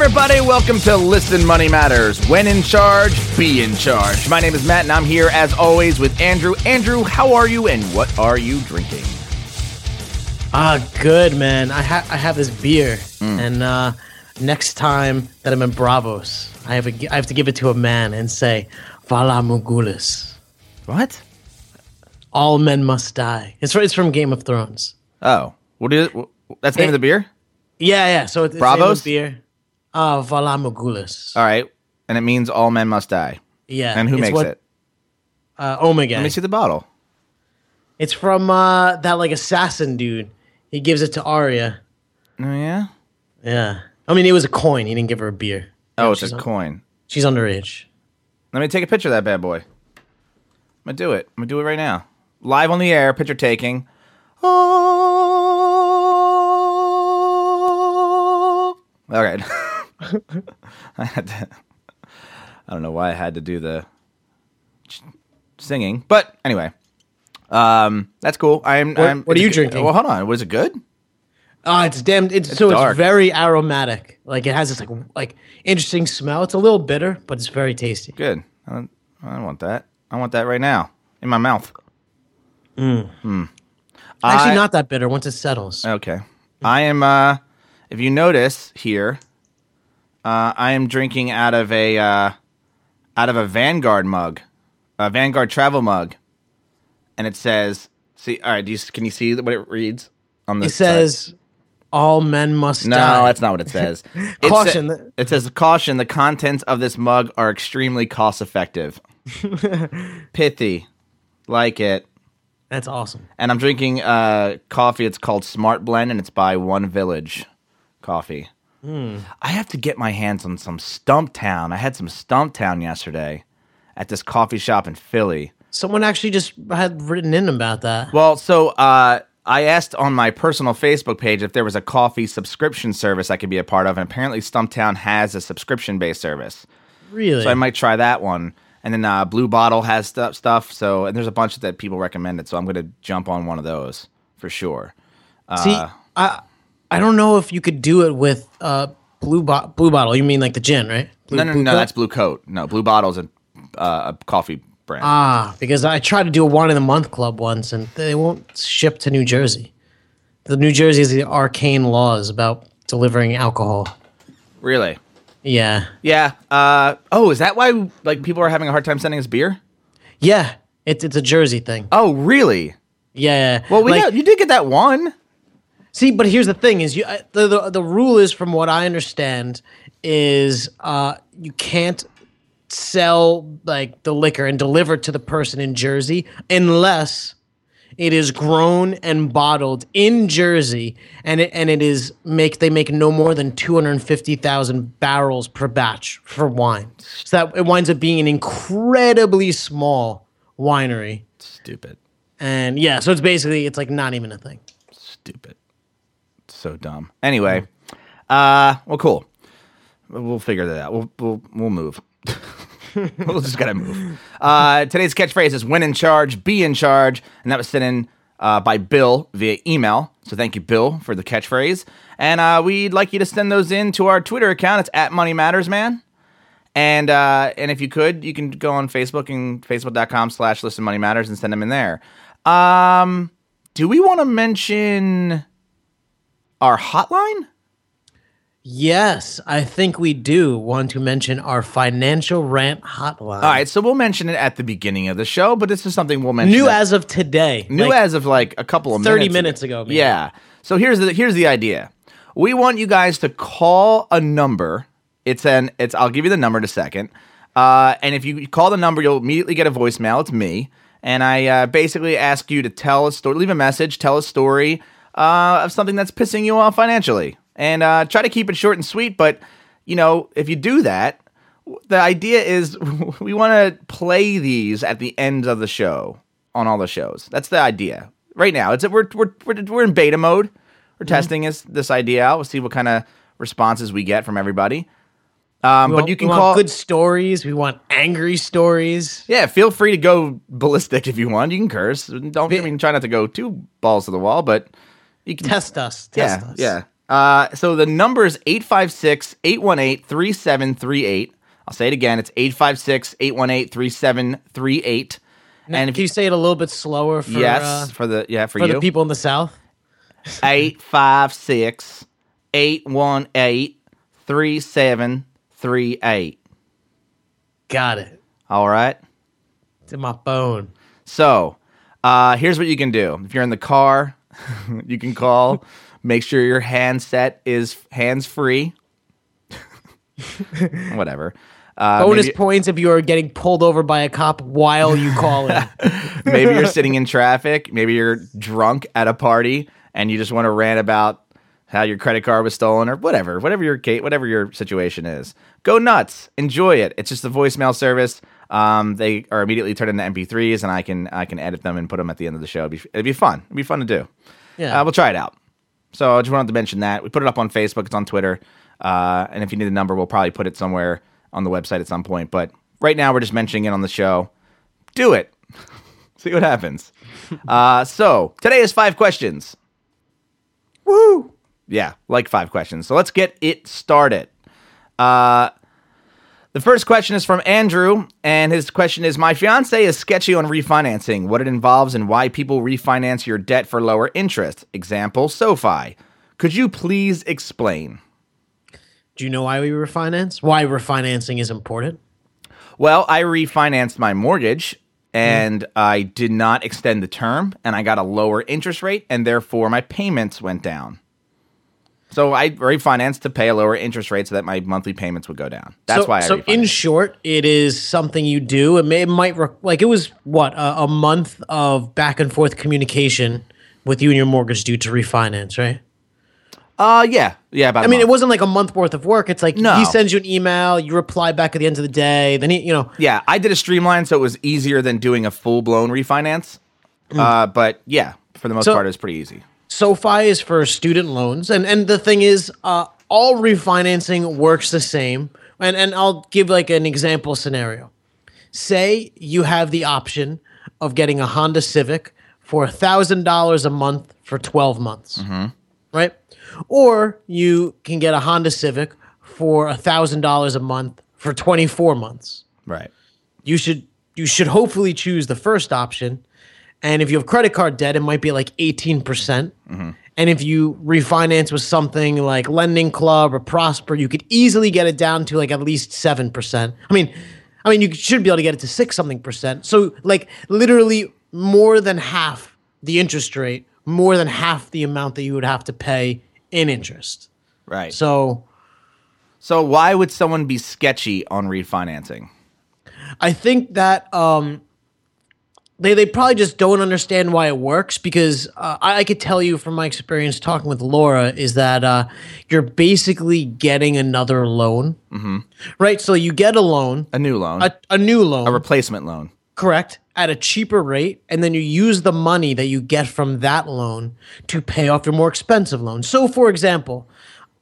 everybody. Welcome to Listen Money Matters. When in charge, be in charge. My name is Matt, and I'm here, as always, with Andrew. Andrew, how are you, and what are you drinking? Good, man. I have this beer, and next time that I'm in Braavos, I have to give it to a man and say, Valar Morghulis. What? All men must die. It's from Game of Thrones. Oh. What is it? That's the name of the beer? Yeah. So it's Braavos beer. Valar Morghulis. All right. And it means all men must die. Yeah. And who makes it? Ommegang. Let me see the bottle. It's from that assassin dude. He gives it to Arya. Oh, yeah? Yeah. I mean, it was a coin. He didn't give her a beer. Oh, it's a coin. She's underage. Let me take a picture of that bad boy. I'm going to do it right now. Live on the air, picture taking. All right. I don't know why I had to do the singing, but anyway, that's cool. What are you drinking? Well, hold on. Was it good? It's very aromatic. Like it has this like interesting smell. It's a little bitter, but it's very tasty. Good. I want that. I want that right now in my mouth. Actually, not that bitter once it settles. Okay. I am. If you notice here, I am drinking out of a Vanguard mug, a Vanguard travel mug, and it says, "See, all right, can you see what it reads on the?" It says, side? "All men must die." No, that's not what it says. Caution! It says, "Caution! The contents of this mug are extremely cost-effective." Pithy, like it. That's awesome. And I'm drinking coffee. It's called Smart Blend, and it's by One Village Coffee. I have to get my hands on some Stumptown. I had some Stumptown yesterday at this coffee shop in Philly. Someone actually just had written in about that. Well, so I asked on my personal Facebook page if there was a coffee subscription service I could be a part of, and apparently Stumptown has a subscription-based service. Really? So I might try that one. And then Blue Bottle has stuff. So, and there's a bunch that people recommended, so I'm going to jump on one of those for sure. I don't know if you could do it with Blue Bottle. You mean like the gin, right? No, that's Blue Coat. No, Blue Bottle's a coffee brand. Because I tried to do a one-in-the-month club once, and they won't ship to New Jersey. The New Jersey has the arcane laws about delivering alcohol. Really? Yeah. Yeah. Is that why people are having a hard time sending us beer? Yeah. It's a Jersey thing. Oh, really? Yeah. Well, you did get that one. See, but here's the thing: is the rule is, from what I understand, is you can't sell the liquor and deliver it to the person in Jersey unless it is grown and bottled in Jersey, and they make no more than 250,000 barrels per batch for wine. So that it winds up being an incredibly small winery. Stupid. And yeah, so it's basically not even a thing. Stupid. So dumb. Anyway, well, cool. We'll figure that out. We'll move. We'll just gotta move. Today's catchphrase is "When in charge, be in charge," and that was sent in by Bill via email. So thank you, Bill, for the catchphrase. And we'd like you to send those in to our Twitter account. It's @MoneyMattersMan. And if you could, you can go on Facebook and facebook.com/listenmoneymatters and send them in there. Do we want to mention our hotline? Yes, I think we do want to mention our financial rant hotline. All right, so we'll mention it at the beginning of the show, but this is something we'll mention. New as of today. New as of a couple of 30 minutes ago. Maybe. Yeah. So here's the idea. We want you guys to call a number. I'll give you the number in a second. And if you call the number, you'll immediately get a voicemail. It's me, and I basically ask you to tell a story, leave a message, tell a story of something that's pissing you off financially. And try to keep it short and sweet, but, if you do that, the idea is we want to play these at the end of the show, on all the shows. That's the idea. Right now, we're in beta mode. We're testing this idea out. We'll see what kind of responses we get from everybody. We want good stories. We want angry stories. Yeah, feel free to go ballistic if you want. You can curse. Try not to go too balls to the wall, but you can test us. So the number is 856-818-3738. I'll say it again. It's 856-818-3738. Now, and if you say it a little bit slower for for the people in the South. 856-818-3738. Got it. All right. It's in my phone. So, here's what you can do. If you're in the car, you can call. Make sure your handset is hands-free. Whatever. Bonus points if you are getting pulled over by a cop while you call in. Maybe you're sitting in traffic. Maybe you're drunk at a party and you just want to rant about how your credit card was stolen or whatever. Whatever your situation is. Go nuts. Enjoy it. It's just a voicemail service. They are immediately turned into MP3s, and I can edit them and put them at the end of the show. It'd be fun. It'd be fun to do. Yeah, we'll try it out. So I just wanted to mention that. We put it up on Facebook. It's on Twitter. And if you need the number, we'll probably put it somewhere on the website at some point. But right now, we're just mentioning it on the show. Do it. See what happens. So today is 5 questions. Woo! Yeah, like 5 questions. So let's get it started. The first question is from Andrew, and his question is, my fiancé is sketchy on refinancing, what it involves and why people refinance your debt for lower interest. Example, SoFi. Could you please explain? Do you know why we refinance? Why refinancing is important? Well, I refinanced my mortgage, and I did not extend the term, and I got a lower interest rate, and therefore my payments went down. So I refinanced to pay a lower interest rate so that my monthly payments would go down. That's why I refinanced. So in short, it is something you do. It was a month of back and forth communication with you and your mortgage due to refinance, right? Yeah. About a month. I mean, it wasn't like a month worth of work. It's like he sends you an email, you reply back at the end of the day, then he. Yeah, I did a streamline, so it was easier than doing a full blown refinance. But yeah, for the most part, it was pretty easy. SoFi is for student loans, and the thing is, all refinancing works the same, and I'll give like an example scenario. Say you have the option of getting a Honda Civic for $1,000 a month for 12 months, right? Or you can get a Honda Civic for $1,000 a month for 24 months. Right. You should hopefully choose the first option. And if you have credit card debt, it might be like 18%. And if you refinance with something like Lending Club or Prosper, you could easily get it down to like at least 7%. I mean, you should be able to get it to 6-something%. So like literally more than half the interest rate, more than half the amount that you would have to pay in interest. Right. So why would someone be sketchy on refinancing? I think that They probably just don't understand why it works, because I could tell you from my experience talking with Laura is that you're basically getting another loan, right? So you get a loan. A new loan. A replacement loan. Correct. At a cheaper rate, and then you use the money that you get from that loan to pay off your more expensive loan. So, for example,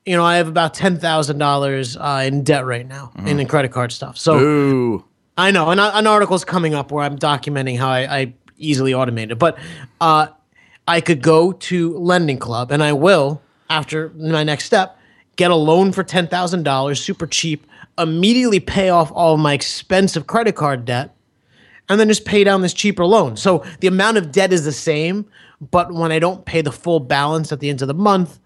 I have about $10,000 in debt right now in credit card stuff. So. Ooh. I know, and an article's coming up where I'm documenting how I easily automate it. But I could go to Lending Club, and I will, after my next step, get a loan for $10,000, super cheap, immediately pay off all of my expensive credit card debt, and then just pay down this cheaper loan. So the amount of debt is the same, but when I don't pay the full balance at the end of the month,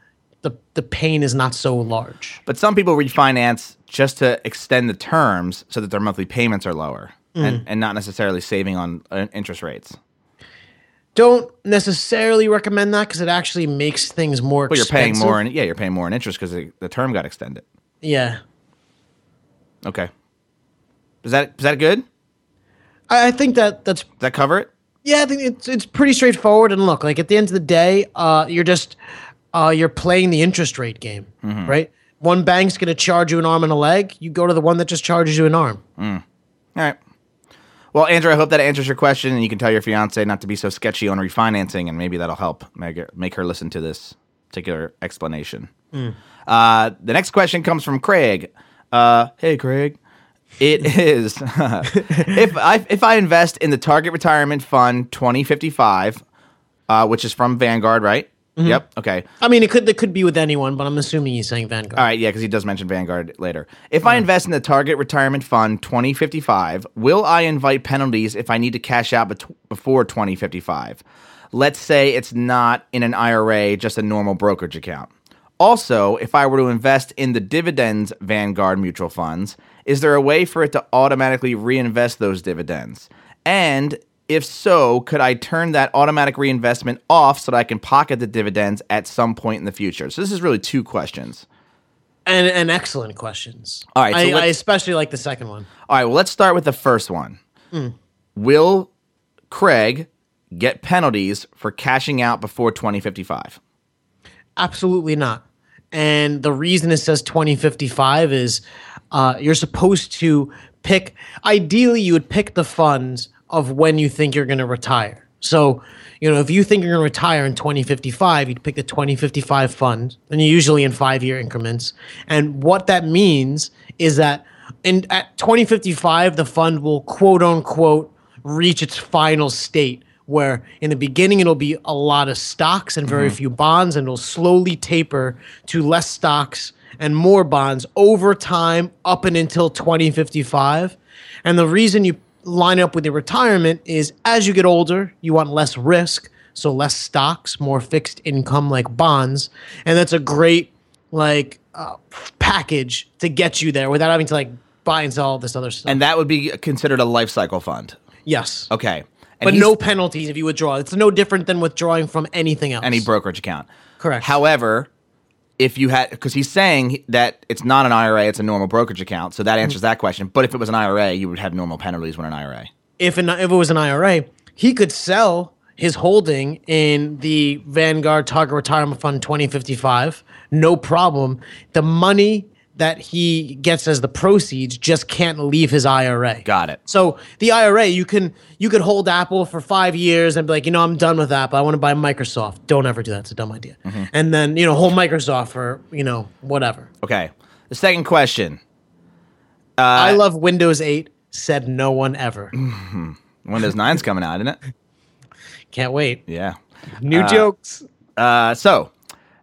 the pain is not so large. But some people refinance just to extend the terms so that their monthly payments are lower and not necessarily saving on interest rates. Don't necessarily recommend that because it actually makes things more expensive. Well, you're paying more in interest because the term got extended. Yeah. Okay. Is that good? I think that's... Does that cover it? Yeah, I think it's pretty straightforward. And look, like at the end of the day, you're just... you're playing the interest rate game, right? One bank's going to charge you an arm and a leg. You go to the one that just charges you an arm. All right. Well, Andrew, I hope that answers your question, and you can tell your fiance not to be so sketchy on refinancing, and maybe that'll help make her listen to this particular explanation. The next question comes from Craig. Hey, Craig. It is if I invest in the Target Retirement Fund 2055, which is from Vanguard, right? Mm-hmm. Yep. Okay. I mean, it could be with anyone, but I'm assuming he's saying Vanguard. All right. Yeah, because he does mention Vanguard later. If I invest in the Target Retirement Fund 2055, will I invite penalties if I need to cash out before 2055? Let's say it's not in an IRA, just a normal brokerage account. Also, if I were to invest in the dividends Vanguard Mutual Funds, is there a way for it to automatically reinvest those dividends? And if so, could I turn that automatic reinvestment off so that I can pocket the dividends at some point in the future? So this is really two questions. And excellent questions. All right, so I especially like the second one. All right, well, let's start with the first one. Mm. Will Craig get penalties for cashing out before 2055? Absolutely not. And the reason it says 2055 is you're supposed to pick – ideally, you would pick the funds of when you think you're going to retire. So, you know, if you think you're going to retire in 2055, you'd pick the 2055 fund, and you're usually in 5-year increments. And what that means is that at 2055, the fund will, quote-unquote, reach its final state, where in the beginning it'll be a lot of stocks and very few bonds, and it'll slowly taper to less stocks and more bonds over time up and until 2055. And the reason you line up with your retirement is as you get older, you want less risk, so less stocks, more fixed income like bonds. And that's a great package to get you there without having to buy and sell all this other stuff. And that would be considered a life cycle fund? Yes. Okay. But no penalties if you withdraw. It's no different than withdrawing from anything else. Any brokerage account. Correct. However, if you had – because he's saying that it's not an IRA, it's a normal brokerage account, so that answers that question. But if it was an IRA, you would have normal penalties when an IRA. If it was an IRA, he could sell his holding in the Vanguard Target Retirement Fund 2055, no problem. The money – that he gets as the proceeds just can't leave his IRA. Got it. So the IRA, you could hold Apple for 5 years and be like, you know, I'm done with Apple. I want to buy Microsoft. Don't ever do that. It's a dumb idea. Mm-hmm. And then, you know, hold Microsoft for, you know, whatever. Okay. The second question. I love Windows 8, said no one ever. Mm-hmm. Windows 9's coming out, isn't it? Can't wait. Yeah. New jokes.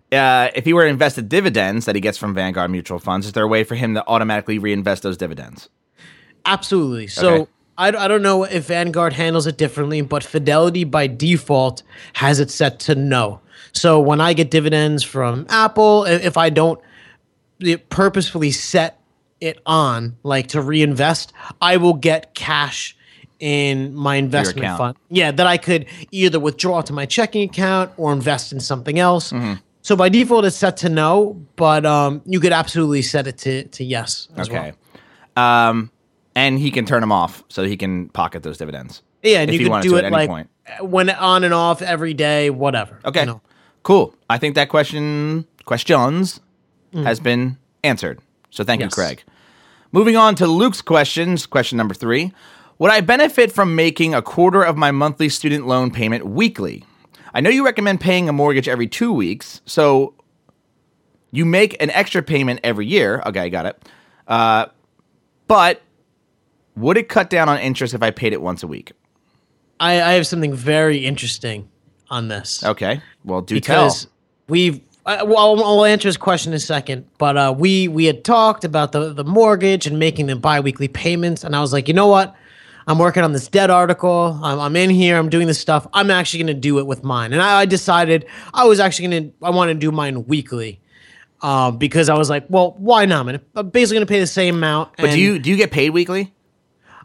If he were to invest the dividends that he gets from Vanguard Mutual Funds, is there a way for him to automatically reinvest those dividends? Absolutely. So okay. I don't know if Vanguard handles it differently, but Fidelity by default has it set to no. So when I get dividends from Apple, if I don't purposefully set it on, like to reinvest, I will get cash in my investment fund. Yeah, that I could either withdraw to my checking account or invest in something else. Mm-hmm. So by default, it's set to no, but you could absolutely set it to yes as well. Okay. And he can turn them off so he can pocket those dividends. Yeah, and you can do it at any point. When on and off every day, whatever. Okay, you know. Cool. I think that questions has been answered. So thank you, Craig. Moving on to Luke's questions, question number 3. Would I benefit from making a quarter of my monthly student loan payment weekly? I know you recommend paying a mortgage every 2 weeks, so you make an extra payment every year. Okay, got it. But would it cut down on interest if I paid it once a week? I have something very interesting on this. Okay, well, tell. I'll answer his question in a second, but we had talked about the mortgage and making the biweekly payments, and I was like, you know what? I'm working on this debt article. I'm in here. I'm doing this stuff. I'm actually going to do it with mine. And I decided I want to do mine weekly because I was like, well, why not? I'm basically going to pay the same amount. But do you get paid weekly?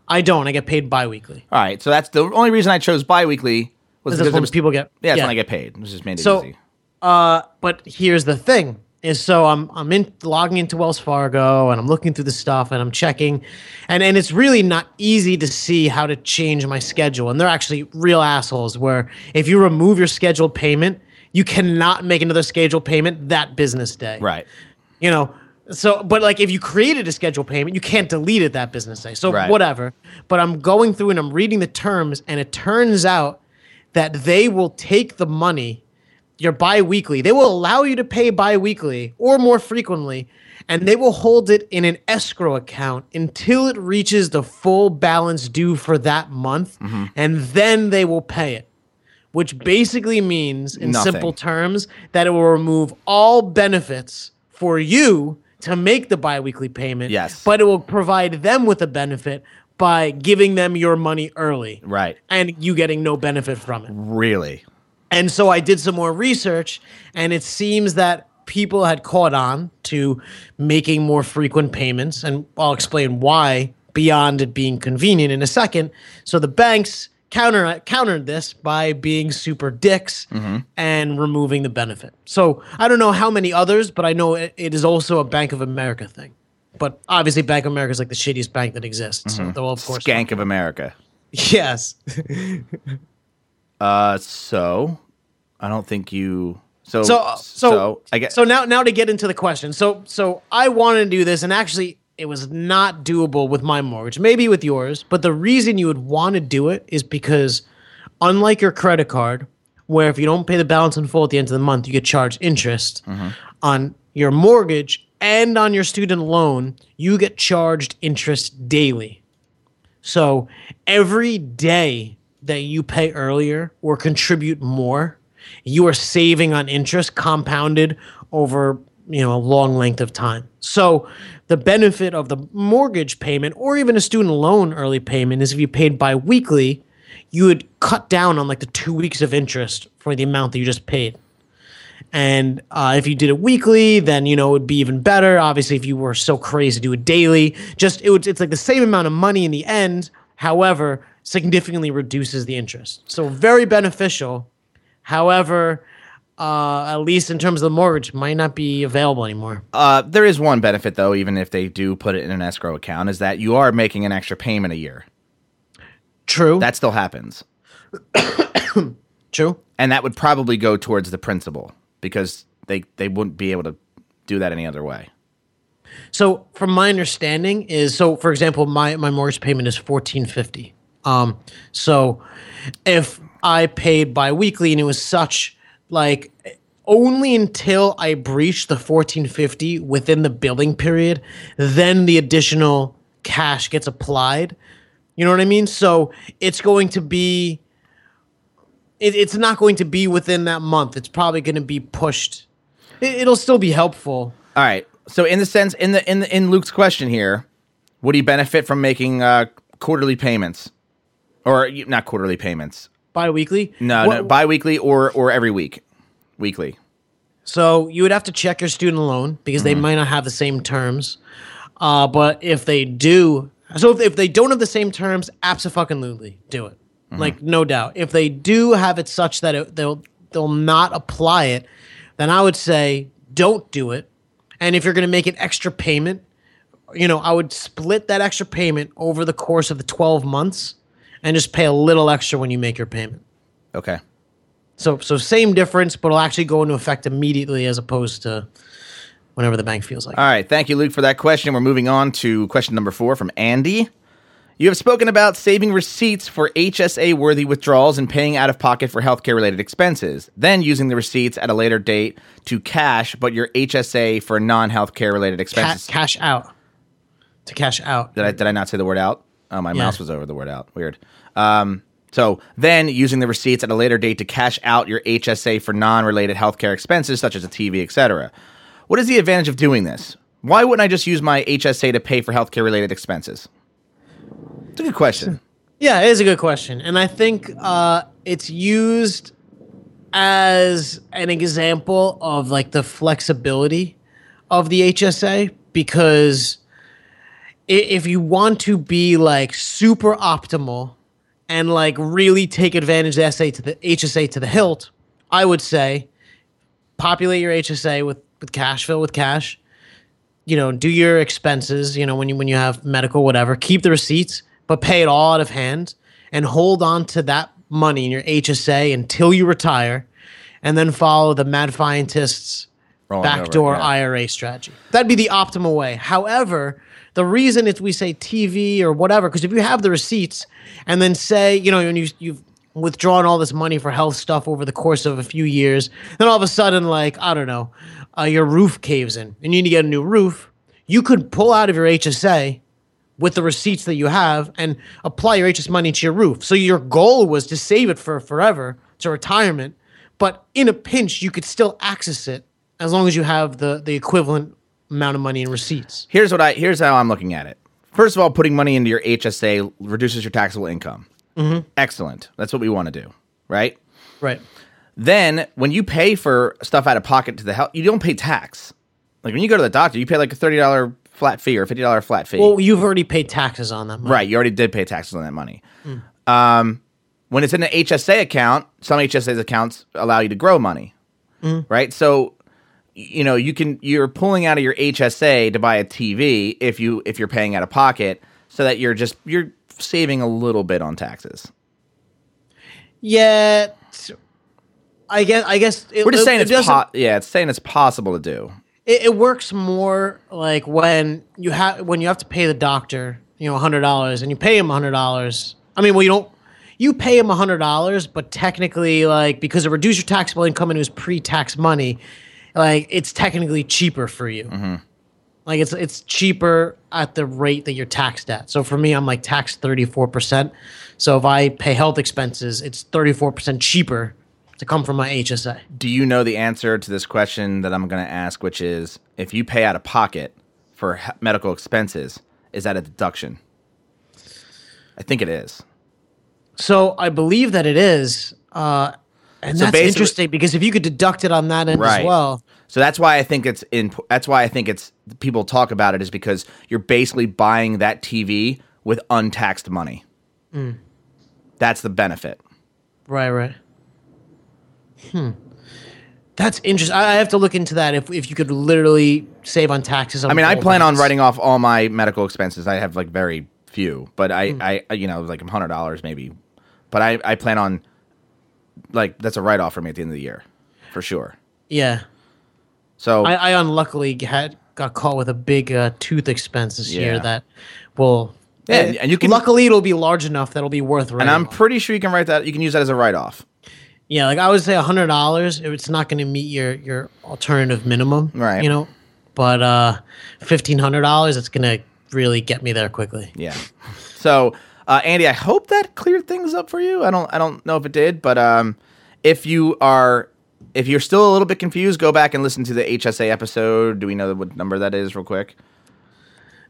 I don't. I get paid biweekly. All right. So that's the only reason I chose biweekly was because people get. Yeah, it's when I get paid. It just made it easy. But here's the thing. Is so I'm logging into Wells Fargo and I'm looking through the stuff and I'm checking and it's really not easy to see how to change my schedule. And they're actually real assholes where if you remove your scheduled payment, you cannot make another scheduled payment that business day. Right. You know, so but like if you created a scheduled payment, you can't delete it that business day. So whatever. But I'm going through and I'm reading the terms and it turns out that they will take the money. Your biweekly, they will allow you to pay biweekly or more frequently, and they will hold it in an escrow account until it reaches the full balance due for that month, and then they will pay it, which basically means, in simple terms, that it will remove all benefits for you to make the biweekly payment. Yes. But it will provide them with a benefit by giving them your money early. Right. And you getting no benefit from it. Really? And so I did some more research, and it seems that people had caught on to making more frequent payments, and I'll explain why beyond it being convenient in a second. So the banks countered this by being super dicks and removing the benefit. So I don't know how many others, but I know it is also a Bank of America thing. But obviously Bank of America is like the shittiest bank that exists. Mm-hmm. So, well, of course, Skank of America. Yes. So I don't think you... So now to get into the question. So I wanted to do this, and actually it was not doable with my mortgage, maybe with yours. But the reason you would want to do it is because, unlike your credit card, where if you don't pay the balance in full at the end of the month, you get charged interest on your mortgage and on your student loan, you get charged interest daily. So every day that you pay earlier or contribute more, you are saving on interest compounded over, a long length of time. So the benefit of the mortgage payment or even a student loan early payment is if you paid biweekly, you would cut down on like the 2 weeks of interest for the amount that you just paid. And if you did it weekly, then, it would be even better. Obviously, if you were so crazy to do it daily, it's like the same amount of money in the end. However, significantly reduces the interest. So very beneficial. However, at least in terms of the mortgage, might not be available anymore. There is one benefit, though, even if they do put it in an escrow account, is that you are making an extra payment a year. True. That still happens. True. And that would probably go towards the principal because they wouldn't be able to do that any other way. So from my understanding is, for example, my mortgage payment is $1,450. So if I paid biweekly, and it was such like only until I breached the $1,450 within the billing period, then the additional cash gets applied. You know what I mean? So it's going to be, it's not going to be within that month. It's probably going to be pushed. It'll still be helpful. All right. So in the sense, in Luke's question here, would he benefit from making quarterly payments, or not quarterly payments? Bi-weekly? No, bi-weekly or every week. Weekly. So you would have to check your student loan because they might not have the same terms. But if they do... So if they don't have the same terms, abso-fucking-lutely do it. Like, no doubt. If they do have it such that they'll not apply it, then I would say don't do it. And if you're going to make an extra payment, I would split that extra payment over the course of the 12 months and just pay a little extra when you make your payment. Okay. So same difference, but it'll actually go into effect immediately as opposed to whenever the bank feels like it. All right. Thank you, Luke, for that question. We're moving on to question number 4 from Andy. You have spoken about saving receipts for HSA-worthy withdrawals and paying out of pocket for healthcare-related expenses, then using the receipts at a later date to cash, but your HSA for non-healthcare-related expenses. Cash out. To cash out. Did I not say the word out? Oh, my mouse was over the word out. Weird. So then using the receipts at a later date to cash out your HSA for non-related healthcare expenses, such as a TV, etc. What is the advantage of doing this? Why wouldn't I just use my HSA to pay for healthcare-related expenses? It's a good question. Yeah, it is a good question. And I think it's used as an example of like the flexibility of the HSA because... If you want to be like super optimal and like really take advantage of the HSA to the hilt, I would say populate your HSA with cash, fill with cash, do your expenses, when you have medical, whatever, keep the receipts, but pay it all out of hand and hold on to that money in your HSA until you retire and then follow the mad scientist's backdoor IRA strategy. That'd be the optimal way. However, the reason it's we say TV or whatever, because if you have the receipts and then say, and you've withdrawn all this money for health stuff over the course of a few years, then all of a sudden, like, I don't know, your roof caves in and you need to get a new roof, you could pull out of your HSA with the receipts that you have and apply your HSA money to your roof. So your goal was to save it for forever to retirement, but in a pinch, you could still access it as long as you have the equivalent amount of money in receipts. Here's how I'm looking at it. First of all, putting money into your HSA reduces your taxable income. Mm-hmm. Excellent. That's what we want to do, right? Right. Then when you pay for stuff out of pocket to the health, you don't pay tax. Like when you go to the doctor, you pay like a $30 flat fee or a $50 flat fee. Well, you've already paid taxes on that money. Right. You already did pay taxes on that money. Mm. When it's in an HSA account, some HSA accounts allow you to grow money, right? So, you know, you're pulling out of your HSA to buy a TV if you're paying out of pocket, so that you're saving a little bit on taxes. Yeah, I guess we're just saying it's saying it's possible to do. It works more like when you have to pay the doctor, you know, $100, and you pay him $100. I mean, well, you pay him $100, but technically, like, because it reduced your taxable income and it was pre-tax money, like, it's technically cheaper for you. Mm-hmm. Like, it's cheaper at the rate that you're taxed at. So for me, I'm like taxed 34%. So if I pay health expenses, it's 34% cheaper to come from my HSA. Do you know the answer to this question that I'm going to ask, which is, if you pay out of pocket for medical expenses, is that a deduction? I think it is. So I believe that it is. And so that's interesting, because if you could deduct it on that end as well. So that's why I think people talk about it, is because you're basically buying that TV with untaxed money. Mm. That's the benefit. Right. That's interesting. I have to look into that, if you could literally save on taxes. I plan on writing off all my medical expenses. I have like very few, but like $100 maybe. But I plan on, like, that's a write-off for me at the end of the year, for sure. Yeah. So I unluckily got caught with a big tooth expense this year that will. Yeah, and you can, luckily, it'll be large enough that'll be worth writing. And I'm pretty sure you can write that. You can use that as a write-off. Yeah, like I would say $100. It's not going to meet your alternative minimum, right? You know, but $1,500. It's going to really get me there quickly. Yeah. So, Andy, I hope that cleared things up for you. I don't know if it did, but if you're still a little bit confused, go back and listen to the HSA episode. Do we know what number that is real quick?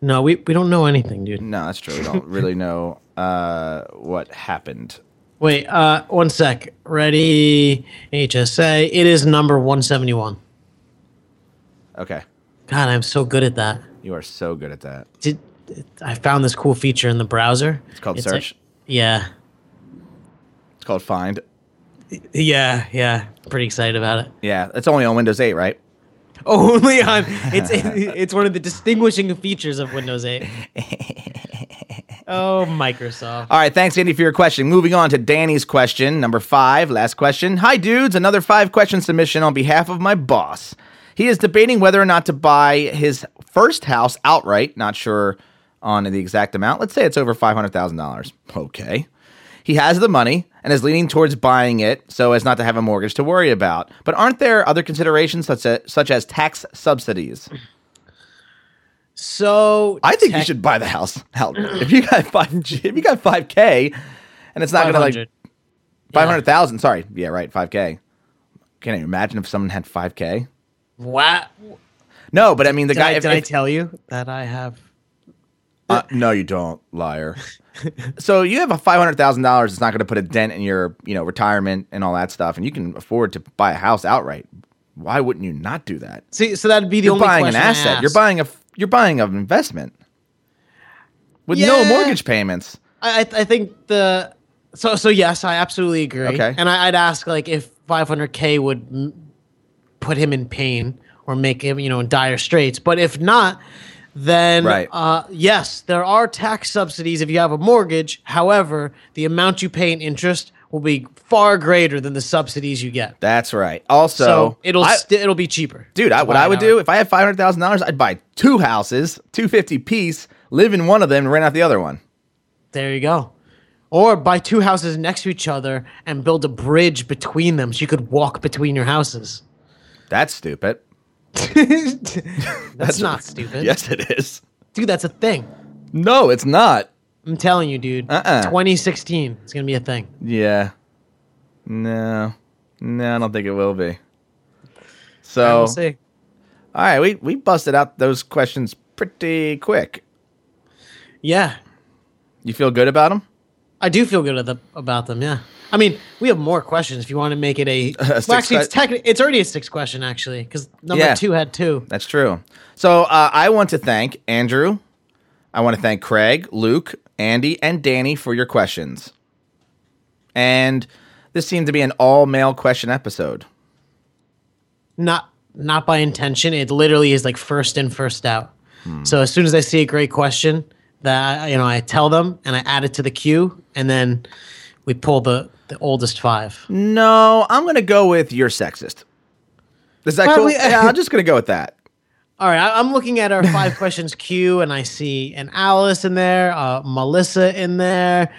No, we don't know anything, dude. No, that's true. We don't really know what happened. Wait, 1 sec. Ready? HSA. It is number 171. Okay. God, I'm so good at that. You are so good at that. I found this cool feature in the browser. It's called search. It's called find. Yeah. Pretty excited about it. Yeah, it's only on Windows 8, right? Only on it's one of the distinguishing features of Windows 8. Oh, Microsoft. All right, thanks, Andy, for your question. Moving on to Danny's question, number 5, last question. Hi, dudes, another 5-question submission on behalf of my boss. He is debating whether or not to buy his first house outright, not sure on the exact amount. Let's say it's over $500,000. Okay. He has the money and is leaning towards buying it so as not to have a mortgage to worry about. But aren't there other considerations such as tax subsidies? So I think you should buy the house outright. If you got $5,000 and it's not going to like 500,000. Sorry. Yeah, right. $5,000. Can you imagine if someone had $5,000? Wow. No, but I mean, did I tell you that I have? No, you don't, liar. So you have a $500,000. It's not going to put a dent in your, retirement and all that stuff, and you can afford to buy a house outright. Why wouldn't you not do that? See, so that'd be the only question. You're buying an asset. You're buying an investment with no mortgage payments. I think the so yes, I absolutely agree. Okay, and I'd ask like if $500,000 would put him in pain or make him, in dire straits. But if not, then yes, there are tax subsidies if you have a mortgage. However, the amount you pay in interest will be far greater than the subsidies you get. That's right. Also, so it'll be cheaper. Dude, what I would do, if I had $500,000, I'd buy 2 houses, $250 piece, live in one of them and rent out the other one. There you go. Or buy 2 houses next to each other and build a bridge between them so you could walk between your houses. That's stupid. That's not stupid. Yes, it is. Dude, that's a thing. No, it's not. I'm telling you, dude. 2016, it's going to be a thing. Yeah. No, I don't think it will be. So we'll see. All right, we busted out those questions pretty quick. Yeah. You feel good about them? I do feel good about them, yeah. I mean, we have more questions if you want to make it a... it's already a sixth question, actually, because number two had two. That's true. So I want to thank Andrew. I want to thank Craig, Luke, Andy, and Danny for your questions. And this seemed to be an all-male question episode. Not by intention. It literally is like first in, first out. So as soon as I see a great question, that I tell them and I add it to the queue, and then we pull the oldest five. No, I'm going to go with you're sexist. Is that probably cool? Yeah, I'm just going to go with that. All right, I'm looking at our five questions queue, and I see an Alice in there, Melissa in there,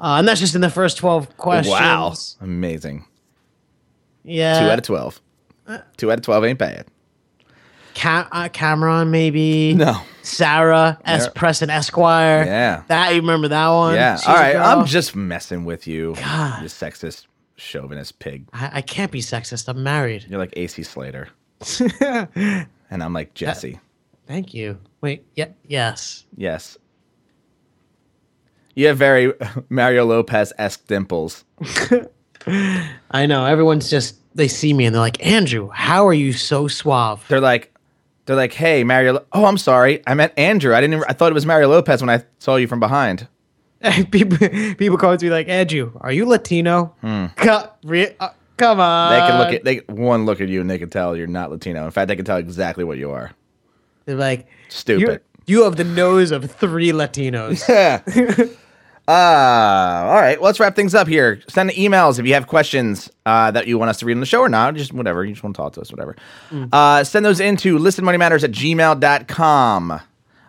and that's just in the first 12 questions. Wow, amazing. Yeah. 2 out of 12. 2 out of 12 ain't bad. Cameron, maybe. No. Sarah S. Preston Esquire. Yeah. You remember that one? Yeah. She's all right. I'm just messing with you. God. You sexist, chauvinist pig. I can't be sexist. I'm married. You're like AC Slater. And I'm like Jesse. Thank you. Wait. Yeah. Yes. Yes. You have very Mario Lopez-esque dimples. I know. Everyone's just, they see me and they're like, Andrew, how are you so suave? They're like, hey, Mario. Oh, I'm sorry. I meant Andrew. I thought it was Mario Lopez when I saw you from behind. People call me like, Andrew, are you Latino? Come on. They can look at you and they can tell you're not Latino. In fact, they can tell exactly what you are. They're like, stupid. You have the nose of 3 Latinos. Yeah. All right. Well, let's wrap things up here. Send emails if you have questions that you want us to read on the show or not. Just whatever. You just want to talk to us, whatever. Send those in to listenmoneymatters@gmail.com.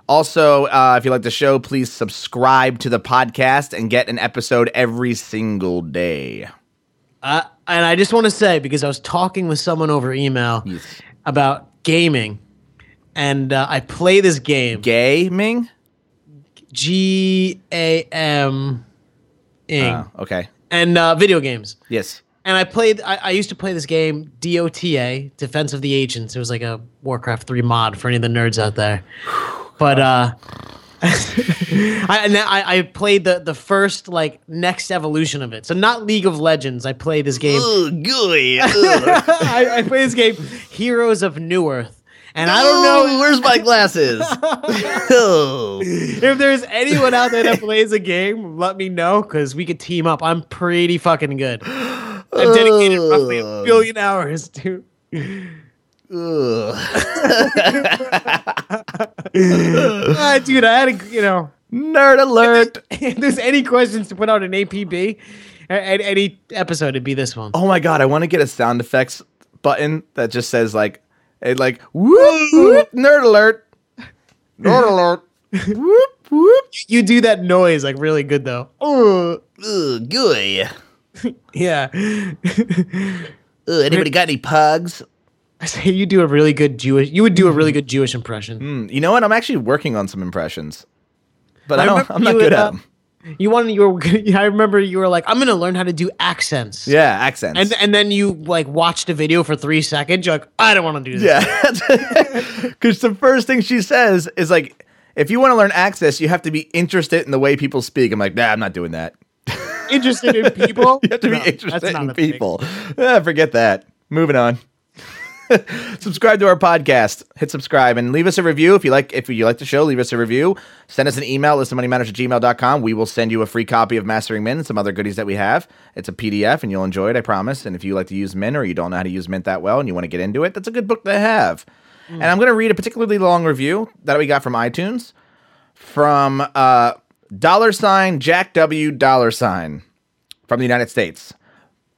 Also, if you like the show, please subscribe to the podcast and get an episode every single day. And I just want to say, because I was talking with someone over email about gaming, and I play this game. Gaming? G-A-M-ing. Okay. And video games. Yes. And I used to play this game, Dota, Defense of the Agents. It was like a Warcraft 3 mod for any of the nerds out there. But I played the first, next evolution of it. So not League of Legends. I played this game. Oh, good. I played this game, Heroes of Newerth. And I don't know. Where's my glasses? If there's anyone out there that plays a game, let me know, because we could team up. I'm pretty fucking good. I've dedicated roughly 1 billion hours to. Dude, I had a. Nerd alert. If there's any questions to put out an APB, at any episode, it'd be this one. Oh my God. I want to get a sound effects button that just says, whoop, whoop, nerd alert. Nerd alert. Whoop, whoop. You do that noise, really good, though. Oh, good. Yeah. Anybody got any pugs? I say you would do a really good Jewish impression. You know what? I'm actually working on some impressions. But I'm not good at them. I remember you were like, I'm going to learn how to do accents. Yeah, accents. And then you watched a video for 3 seconds. You're like, I don't want to do this. Yeah. Because the first thing she says is if you want to learn accents, you have to be interested in the way people speak. I'm like, nah, I'm not doing that. Interested in people? You have to be interested in people. Forget that. Moving on. Subscribe to our podcast. Hit subscribe and leave us a review. If you like the show, leave us a review. Send us an email, listenmoneymatters@gmail.com. We will send you a free copy of Mastering Mint and some other goodies that we have. It's a PDF and you'll enjoy it, I promise. And if you like to use Mint or you don't know how to use Mint that well and you want to get into it, that's a good book to have. And I'm going to read a particularly long review that we got from iTunes from $Jack W. from the United States.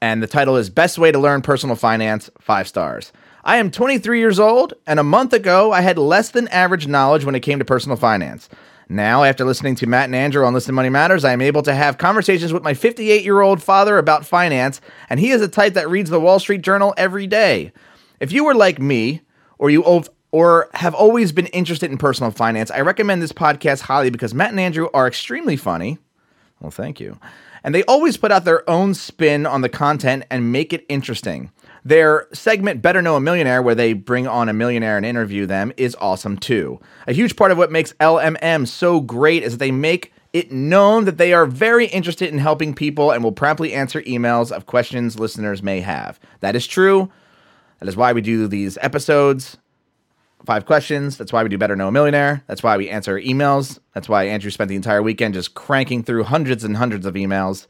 And the title is Best Way to Learn Personal Finance, 5 stars. I am 23 years old, and a month ago, I had less than average knowledge when it came to personal finance. Now, after listening to Matt and Andrew on Listen Money Matters, I am able to have conversations with my 58-year-old father about finance, and he is the type that reads the Wall Street Journal every day. If you were like me, or have always been interested in personal finance, I recommend this podcast highly because Matt and Andrew are extremely funny. Well, thank you. and they always put out their own spin on the content and make it interesting. Their segment, Better Know a Millionaire, where they bring on a millionaire and interview them, is awesome too. A huge part of what makes LMM so great is that they make it known that they are very interested in helping people and will promptly answer emails of questions listeners may have. That is true. That is why we do these episodes. 5 questions. That's why we do Better Know a Millionaire. That's why we answer emails. That's why Andrew spent the entire weekend just cranking through hundreds and hundreds of emails.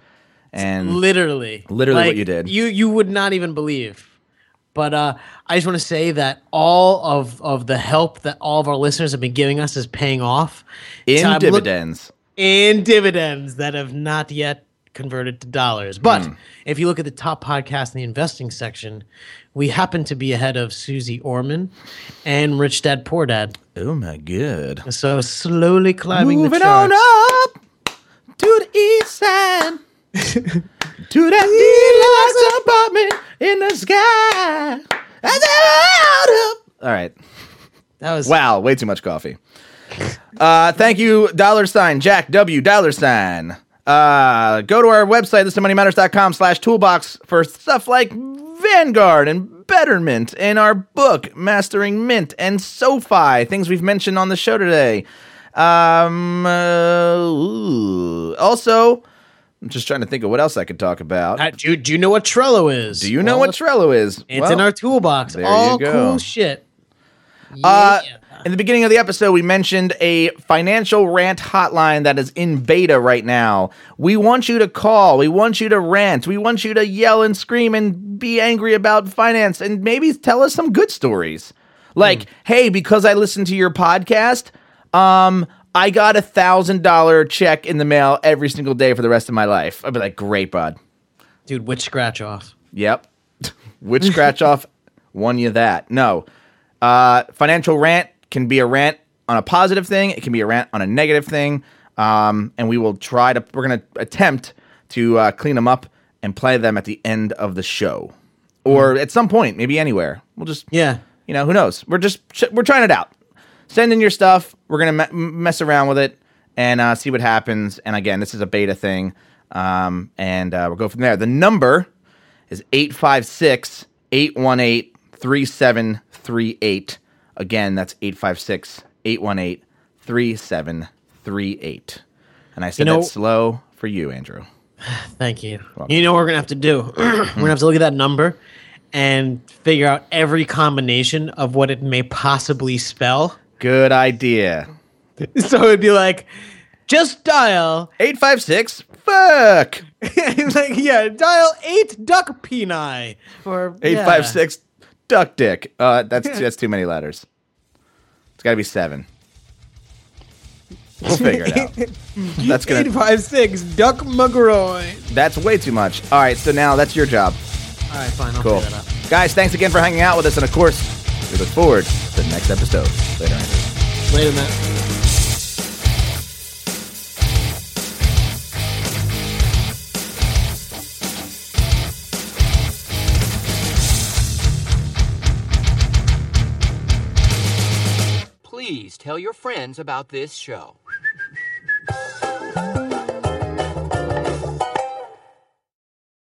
And literally like, what you did. You would not even believe. But I just want to say that all of the help that all of our listeners have been giving us is paying off. In dividends that have not yet converted to dollars. But if you look at the top podcast in the investing section, we happen to be ahead of Susie Orman and Rich Dad Poor Dad. Oh, my God. So slowly climbing the charts. Moving on up to the east side. To that deluxe apartment in the sky. All right. That was wow, way too much coffee. Thank you, $ Jack W. $. Go to our website, listenmoneymatters.com/toolbox for stuff like Vanguard and Betterment and our book, Mastering Mint and SoFi, things we've mentioned on the show today. Also, I'm just trying to think of what else I could talk about. Do you know what Trello is? Do you know what Trello is? It's in our toolbox. All cool shit. Yeah. In the beginning of the episode, we mentioned a financial rant hotline that is in beta right now. We want you to call. We want you to rant. We want you to yell and scream and be angry about finance and maybe tell us some good stories. Like, hey, because I listened to your podcast, I got a $1,000 check in the mail every single day for the rest of my life. I'd be like, great, bud. Dude, which scratch off? Yep. Which scratch off won you that? No. Financial rant can be a rant on a positive thing. It can be a rant on a negative thing. And we're going to attempt to clean them up and play them at the end of the show or at some point, maybe anywhere. We'll just, who knows? We're trying it out. Send in your stuff. We're going to mess around with it and see what happens. And again, this is a beta thing. We'll go from there. The number is 856-818-3738. Again, that's 856-818-3738. And I said that's slow for you, Andrew. Thank you. You know what we're going to have to do? We're going to have to look at that number and figure out every combination of what it may possibly spell. Good idea. So it'd be like, just dial 856 fuck. Like, yeah, dial 8 duck peni or 856 duck dick. That's too many letters. It's got to be 7. We'll figure it out. That's good. 856 duck mugroin. That's way too much. All right, so now that's your job. All right, fine. I'll figure that out. Guys, thanks again for hanging out with us, and of course, we look forward to the next episode. Later, Andrew. Later, Matt. Please tell your friends about this show.